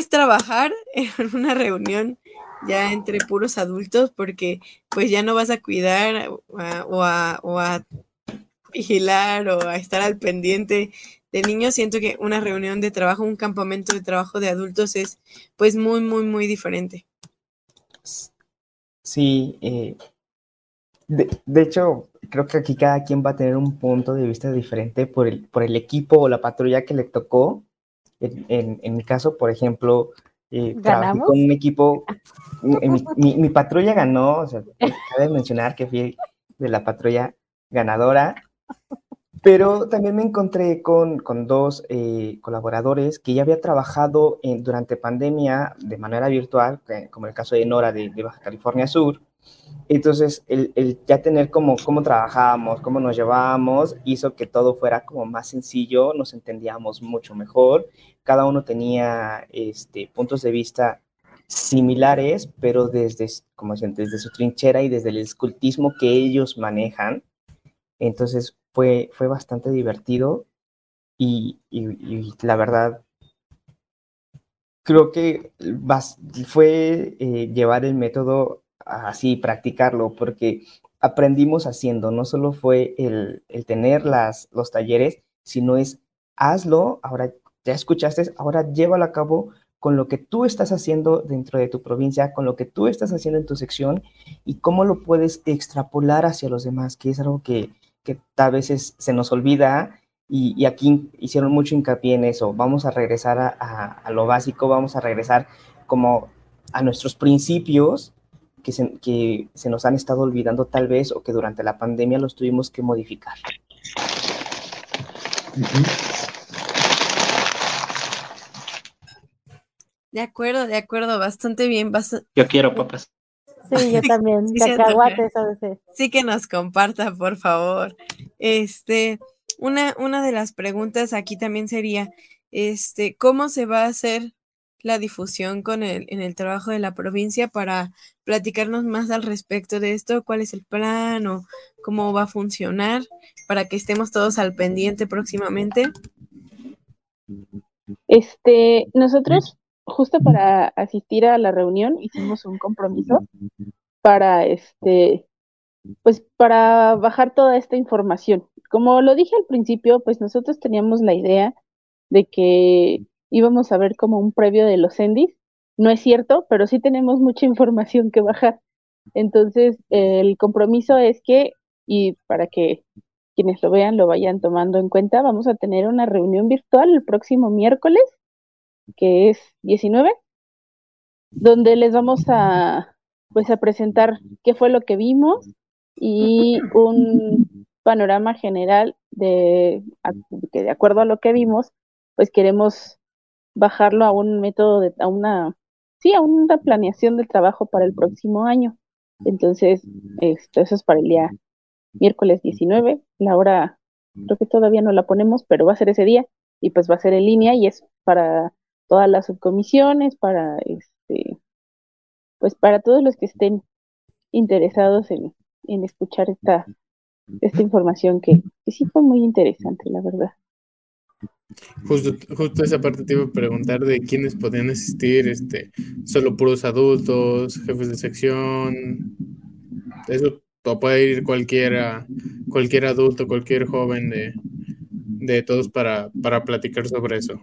trabajar en una reunión ya entre puros adultos, porque pues ya no vas a cuidar o a vigilar o a estar al pendiente de niños. Siento que una reunión de trabajo, un campamento de trabajo de adultos es pues muy, muy, muy diferente. Sí, de hecho, creo que aquí cada quien va a tener un punto de vista diferente por el equipo o la patrulla que le tocó. En mi caso, por ejemplo, trabajé con un equipo. Mi patrulla ganó, o sea, cabe mencionar que fui de la patrulla ganadora, pero también me encontré con dos colaboradores que ya había trabajado durante pandemia de manera virtual, como el caso de Nora de Baja California Sur. Entonces, el ya tener cómo trabajábamos, cómo nos llevábamos, hizo que todo fuera como más sencillo, nos entendíamos mucho mejor, cada uno tenía puntos de vista similares, pero desde su trinchera y desde el escultismo que ellos manejan. Entonces, fue bastante divertido y la verdad, creo que fue llevar el método así, practicarlo, porque aprendimos haciendo, no solo fue el tener los talleres, sino es hazlo, ahora ya escuchaste, ahora llévalo a cabo con lo que tú estás haciendo dentro de tu provincia, con lo que tú estás haciendo en tu sección y cómo lo puedes extrapolar hacia los demás, que es algo que a veces se nos olvida y aquí hicieron mucho hincapié en eso. Vamos a regresar a lo básico, vamos a regresar como a nuestros principios que se nos han estado olvidando tal vez o que durante la pandemia los tuvimos que modificar. De acuerdo, bastante bien. Yo quiero papas. Sí, yo también, cacahuates a veces. Sí, que nos comparta, por favor. Una de las preguntas aquí también sería, ¿cómo se va a hacer la difusión en el trabajo de la provincia para platicarnos más al respecto de esto? ¿Cuál es el plan o cómo va a funcionar para que estemos todos al pendiente próximamente? Nosotros justo para asistir a la reunión hicimos un compromiso para para bajar toda esta información. Como lo dije al principio, pues nosotros teníamos la idea de que íbamos a ver como un previo de los Endis. No es cierto, pero sí tenemos mucha información que bajar. Entonces, el compromiso es que, y para que quienes lo vean lo vayan tomando en cuenta, vamos a tener una reunión virtual el próximo miércoles, que es 19, donde les vamos a presentar qué fue lo que vimos y un panorama general que de acuerdo a lo que vimos, pues queremos bajarlo a un método a una planeación del trabajo para el próximo año. Entonces, eso es para el día miércoles 19, la hora creo que todavía no la ponemos, pero va a ser ese día y pues va a ser en línea y es para todas las subcomisiones, para para todos los que estén interesados en escuchar esta información que sí fue muy interesante, la verdad. Justo esa parte te iba a preguntar de quiénes podían asistir, solo puros adultos, jefes de sección, eso puede ir cualquier adulto, cualquier joven de todos para platicar sobre eso.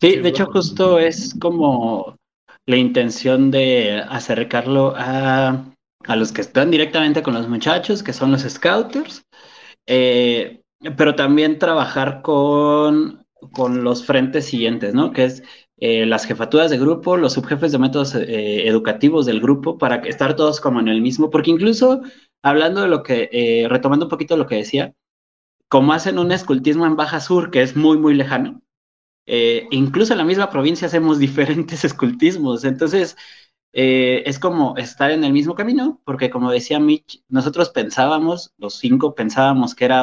Sí, de hecho justo es como la intención de acercarlo a los que están directamente con los muchachos, que son los scouters, pero también trabajar con los frentes siguientes, ¿no? Que es las jefaturas de grupo, los subjefes de métodos educativos del grupo, para estar todos como en el mismo, porque incluso hablando de lo que, retomando un poquito lo que decía, como hacen un escultismo en Baja Sur, que es muy, muy lejano, incluso en la misma provincia hacemos diferentes escultismos, entonces es como estar en el mismo camino, porque como decía Mitch, nosotros pensábamos, los cinco pensábamos que era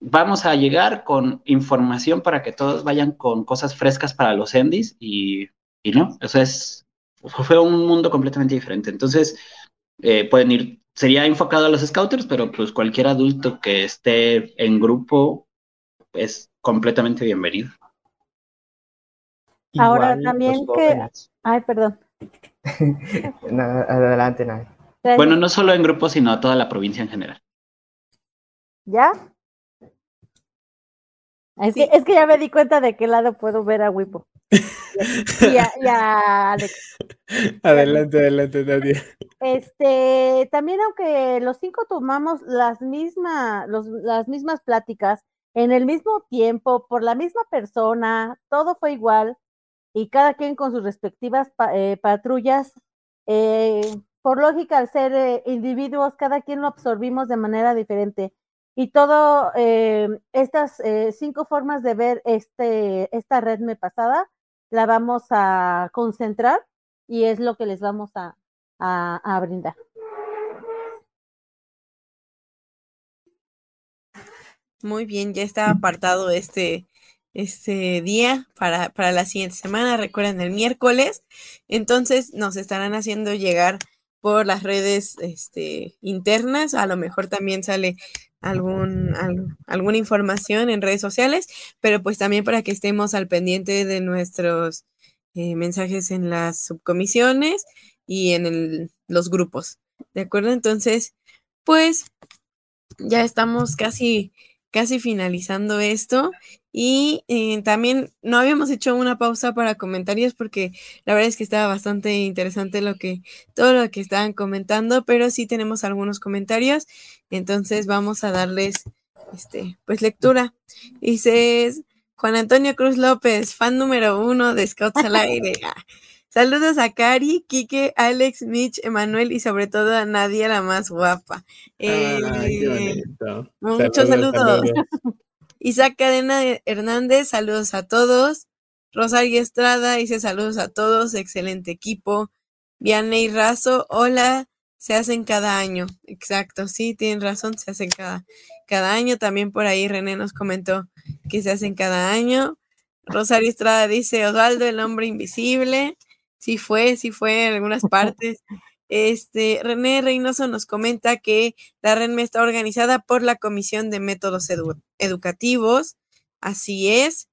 vamos a llegar con información para que todos vayan con cosas frescas para los Endis, y no, eso fue un mundo completamente diferente, entonces pueden ir, sería enfocado a los scouters, pero pues cualquier adulto que esté en grupo es completamente bienvenido. Ahora también que... Ay, perdón. Adelante, Nadia. Bueno, no solo en grupos, sino a toda la provincia en general. ¿Ya? Es que ya me di cuenta de qué lado puedo ver a Wipo. Y a Alex. Adelante, Nadia. También aunque los cinco tomamos las mismas pláticas, en el mismo tiempo, por la misma persona, todo fue igual, y cada quien con sus respectivas patrullas, por lógica, al ser individuos, cada quien lo absorbimos de manera diferente. Y todo, estas cinco formas de ver esta red me pasada, la vamos a concentrar y es lo que les vamos a brindar. Muy bien, ya está apartado este día para la siguiente semana, recuerden el miércoles, entonces nos estarán haciendo llegar por las redes internas, a lo mejor también sale alguna información en redes sociales, pero pues también para que estemos al pendiente de nuestros mensajes en las subcomisiones y en los grupos, ¿de acuerdo? Entonces, pues ya estamos casi finalizando esto y también no habíamos hecho una pausa para comentarios porque la verdad es que estaba bastante interesante todo lo que estaban comentando, pero sí tenemos algunos comentarios, entonces vamos a darles pues lectura. Dices Juan Antonio Cruz López, fan número 1 de Scouts al Aire. Saludos a Cari, Quique, Alex, Mitch, Emanuel y sobre todo a Nadia, la más guapa. Ay, qué bonito. Muchos saludos. Isaac Cadena Hernández, saludos a todos. Rosario Estrada dice saludos a todos, excelente equipo. Vianey Razo, hola, se hacen cada año. Exacto, sí, tienen razón, se hacen cada año. También por ahí René nos comentó que se hacen cada año. Rosario Estrada dice Osvaldo, el hombre invisible. Sí fue en algunas partes. René Reynoso nos comenta que la RENME está organizada por la Comisión de Métodos Educativos. Así es.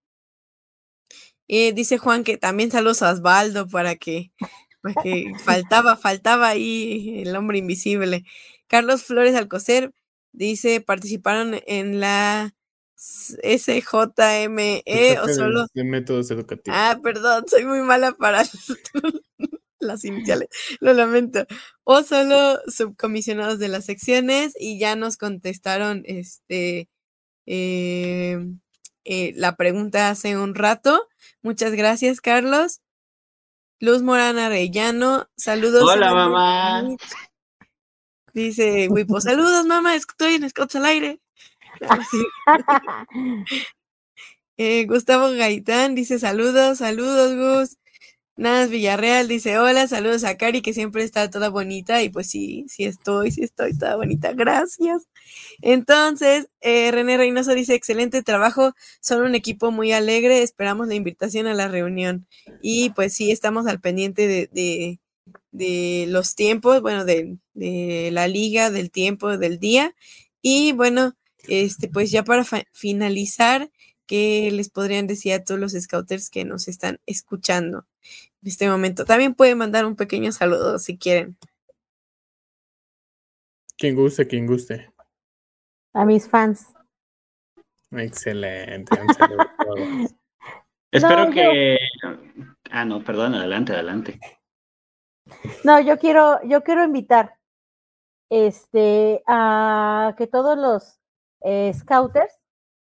Dice Juan que también saludos a Osvaldo para que faltaba ahí el hombre invisible. Carlos Flores Alcocer dice, ¿participaron en la SJME o solo de métodos educativos? Perdón, soy muy mala para las iniciales, lo lamento. O solo subcomisionados de las secciones, y ya nos contestaron la pregunta hace un rato. Muchas gracias, Carlos. Luz Morana Arellano, saludos. Hola, mamá. Luis. Dice Wipo, saludos, mamá, estoy en Scouts al Aire. Gustavo Gaitán dice saludos Gus. Nas Villarreal dice hola, saludos a Cari que siempre está toda bonita, y pues sí estoy toda bonita, gracias. Entonces René Reynoso dice excelente trabajo, son un equipo muy alegre, esperamos la invitación a la reunión, y pues sí estamos al pendiente de los tiempos, bueno, de la liga, del tiempo, del día, y bueno, pues ya para finalizar, ¿qué les podrían decir a todos los scouters que nos están escuchando en este momento? También pueden mandar un pequeño saludo si quieren. Quien guste. A mis fans. Excelente. Un saludo a todos. Espero que... no, perdón, adelante. No, yo quiero invitar a que todos los scouters,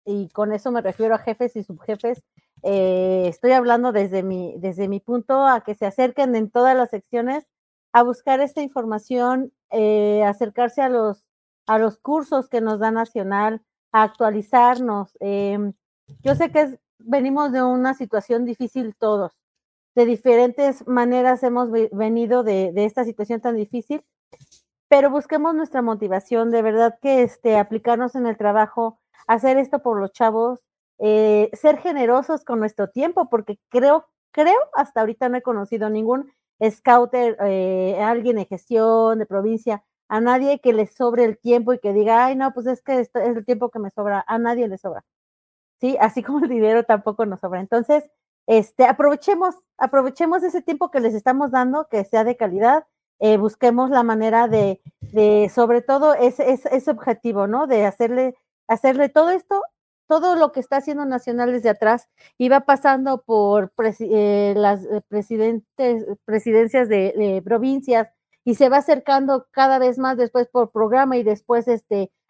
y con eso me refiero a jefes y subjefes, estoy hablando desde mi punto, a que se acerquen en todas las secciones a buscar esta información, acercarse a los cursos que nos da Nacional, a actualizarnos. Yo sé que venimos de una situación difícil todos, de diferentes maneras hemos venido de esta situación tan difícil, pero busquemos nuestra motivación, de verdad que aplicarnos en el trabajo, hacer esto por los chavos, ser generosos con nuestro tiempo, porque creo, hasta ahorita no he conocido ningún scouter, alguien de gestión, de provincia, a nadie que le sobre el tiempo y que diga, ay, no, pues es que esto es el tiempo que me sobra, a nadie le sobra, ¿sí? Así como el dinero tampoco nos sobra. Entonces, aprovechemos ese tiempo que les estamos dando, que sea de calidad. Busquemos la manera de sobre todo, ese objetivo, ¿no? De hacerle todo esto, todo lo que está haciendo Nacional desde atrás, y va pasando por las presidencias de provincias, y se va acercando cada vez más después por programa, y después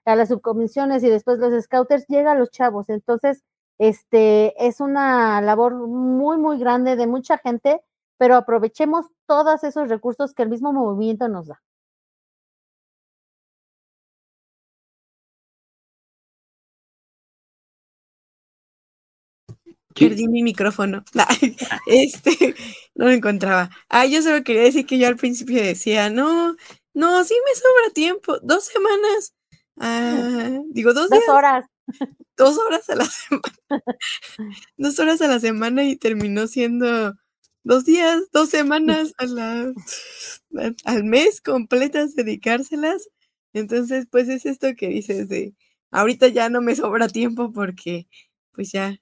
a las subcomisiones, y después los scouters, llega a los chavos. Entonces, es una labor muy, muy grande de mucha gente, pero aprovechemos todos esos recursos que el mismo movimiento nos da. Perdí mi micrófono. No lo encontraba. Yo solo quería decir que yo al principio decía, no, sí me sobra tiempo, 2 semanas. Digo, 2 días. 2 horas. 2 horas a la semana. 2 horas a la semana, y terminó siendo... 2 días, 2 semanas al mes completas dedicárselas. Entonces, pues es esto que dices de ahorita ya no me sobra tiempo, porque pues ya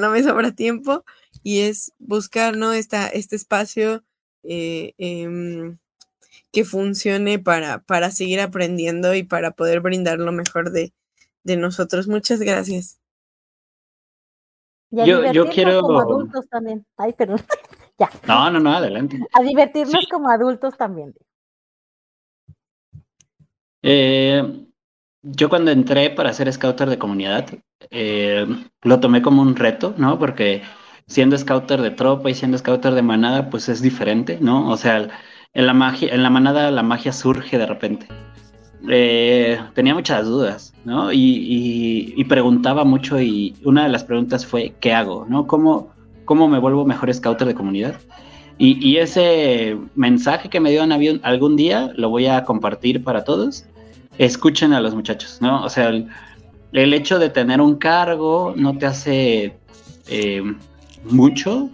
no me sobra tiempo, y es buscar, ¿no? Este espacio que funcione para seguir aprendiendo y para poder brindar lo mejor de nosotros. Muchas gracias. Y a divertirnos quiero... como adultos también. Ay, perdón. Ya. No, adelante. A divertirnos como adultos también. Yo cuando entré para ser scouter de comunidad, lo tomé como un reto, ¿no? Porque siendo scouter de tropa y siendo scouter de manada, pues es diferente, ¿no? O sea, en la manada la magia surge de repente. Tenía muchas dudas, ¿no? Y preguntaba mucho, y una de las preguntas fue, ¿qué hago? ¿No? ¿Cómo me vuelvo mejor scouter de comunidad? Y ese mensaje que me dio algún día lo voy a compartir para todos. Escuchen a los muchachos, ¿no? O sea, el hecho de tener un cargo no te hace mucho,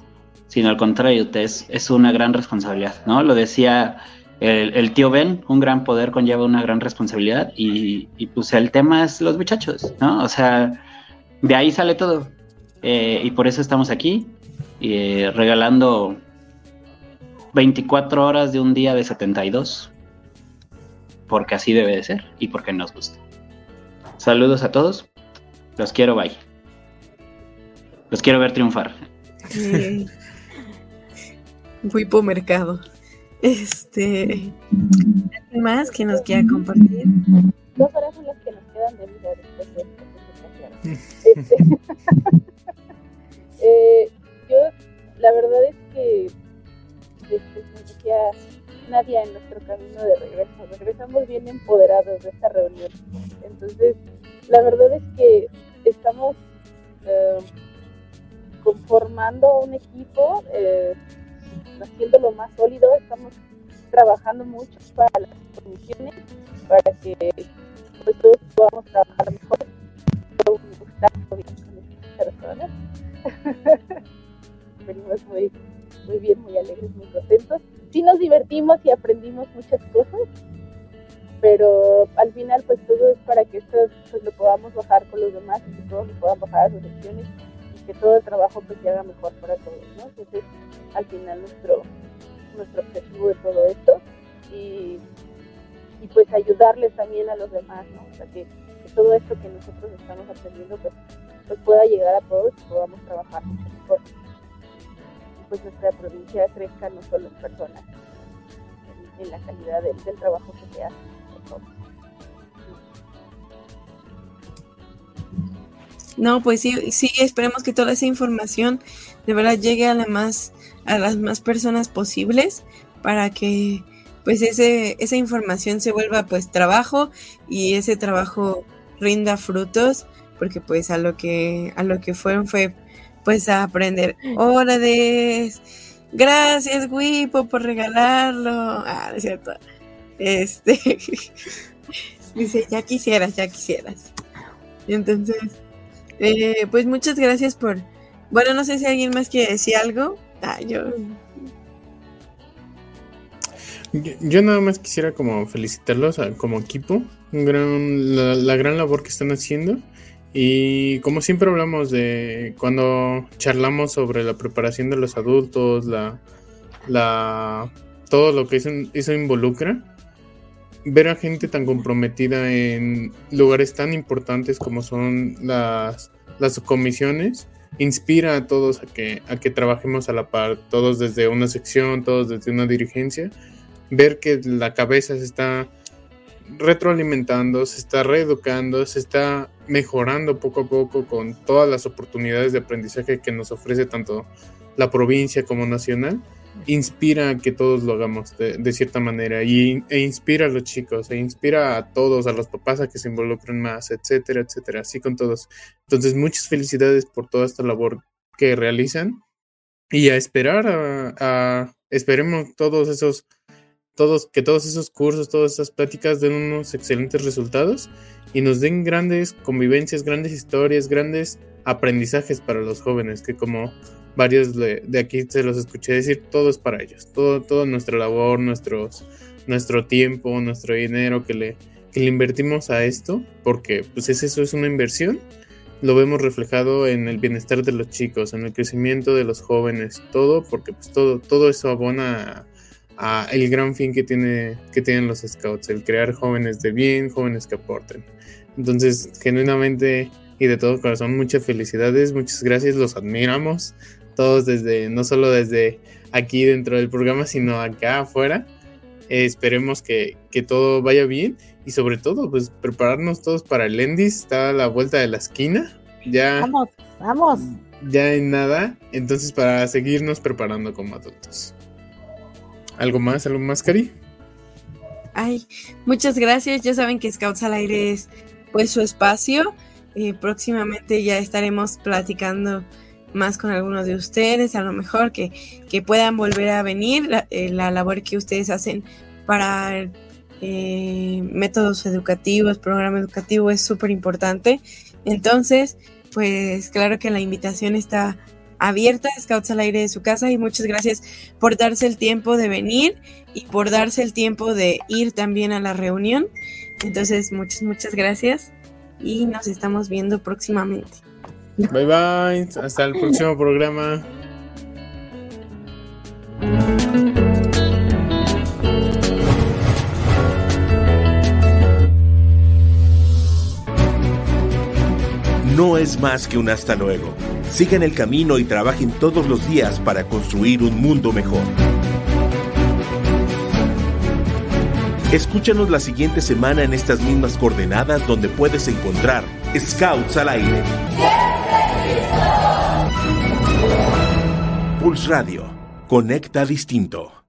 sino al contrario, es una gran responsabilidad, ¿no? Lo decía el tío Ben, un gran poder conlleva una gran responsabilidad, y pues el tema es los muchachos, ¿no? O sea, de ahí sale todo, y por eso estamos aquí, regalando 24 horas de un día de 72, porque así debe de ser y porque nos gusta. Saludos a todos, los quiero, bye. Los quiero ver triunfar. Wipo Mercado. ¿Alguien más que nos quiera compartir? 2 horas son las que nos quedan de vida después de esto. Yo, la verdad es que, como decía Nadia, en nuestro camino de regreso, regresamos bien empoderados de esta reunión. Entonces, la verdad es que estamos conformando un equipo, haciéndolo más sólido. Estamos trabajando mucho para las condiciones, para que pues, todos podamos trabajar mejor. Me gusta con estas personas. Venimos muy bien, muy alegres, muy contentos. Sí nos divertimos y aprendimos muchas cosas, pero al final pues todo es para que esto pues, lo podamos bajar con los demás, y que todos lo puedan bajar a sus acciones, y que todo el trabajo pues se haga mejor para todos, ¿no? Entonces, al final nuestro objetivo de todo esto, y pues ayudarles también a los demás, ¿no? O sea, que todo esto que nosotros estamos aprendiendo pues pueda llegar a todos y podamos trabajar mucho mejor. Pues nuestra provincia crezca no solo en personas, en la calidad del trabajo que se hace. No, pues sí, esperemos que toda esa información de verdad llegue a las más personas posibles, para que pues esa información se vuelva pues trabajo, y ese trabajo rinda frutos, porque pues a lo que fueron fue pues a aprender. ¡Órales! Gracias, Wipo, por regalarlo. Ah, es cierto. Dice, ya quisieras. Y entonces, pues muchas gracias por... Bueno, no sé si alguien más quiere decir algo. Yo nada más quisiera como felicitarlos como equipo. La gran labor que están haciendo. Y como siempre hablamos de cuando charlamos sobre la preparación de los adultos, todo lo que eso involucra, ver a gente tan comprometida en lugares tan importantes como son las subcomisiones, inspira a todos a que trabajemos a la par, todos desde una sección, todos desde una dirigencia, ver que la cabeza se está retroalimentando, se está reeducando, se está mejorando poco a poco con todas las oportunidades de aprendizaje que nos ofrece tanto la provincia como nacional, inspira a que todos lo hagamos de cierta manera, e inspira a los chicos, e inspira a todos, a los papás a que se involucren más, etcétera, etcétera, así con todos. Entonces, muchas felicidades por toda esta labor que realizan, y a esperar, esperemos que todos esos cursos, todas esas pláticas den unos excelentes resultados y nos den grandes convivencias, grandes historias, grandes aprendizajes para los jóvenes, que como varios de aquí se los escuché decir, todo es para ellos, toda nuestra labor, nuestro tiempo, nuestro dinero que le invertimos a esto, porque pues eso es una inversión, lo vemos reflejado en el bienestar de los chicos, en el crecimiento de los jóvenes, todo, porque pues todo eso abona a el gran fin que tienen los Scouts, el crear jóvenes de bien, jóvenes que aporten. Entonces, genuinamente y de todo corazón, muchas felicidades, muchas gracias, los admiramos todos, desde, no solo desde aquí dentro del programa, sino acá afuera. Esperemos que todo vaya bien y sobre todo, pues, prepararnos todos para el Endis, está a la vuelta de la esquina. Ya, vamos. Ya en nada, entonces, para seguirnos preparando como adultos. ¿Algo más, Cari? Ay, muchas gracias, ya saben que Scouts al Aire es, pues, su espacio. Próximamente ya estaremos platicando más con algunos de ustedes, a lo mejor que puedan volver a venir, la labor que ustedes hacen para métodos educativos, programa educativo es súper importante. Entonces, pues claro que la invitación está abierta, Scouts al Aire de su casa, y muchas gracias por darse el tiempo de venir y por darse el tiempo de ir también a la reunión. Entonces, muchas gracias y nos estamos viendo próximamente. Bye bye, hasta el próximo programa. No es más que un hasta luego. Sigan el camino y trabajen todos los días para construir un mundo mejor. Escúchanos la siguiente semana en estas mismas coordenadas, donde puedes encontrar Scouts al Aire. Pulse Radio. Conecta distinto.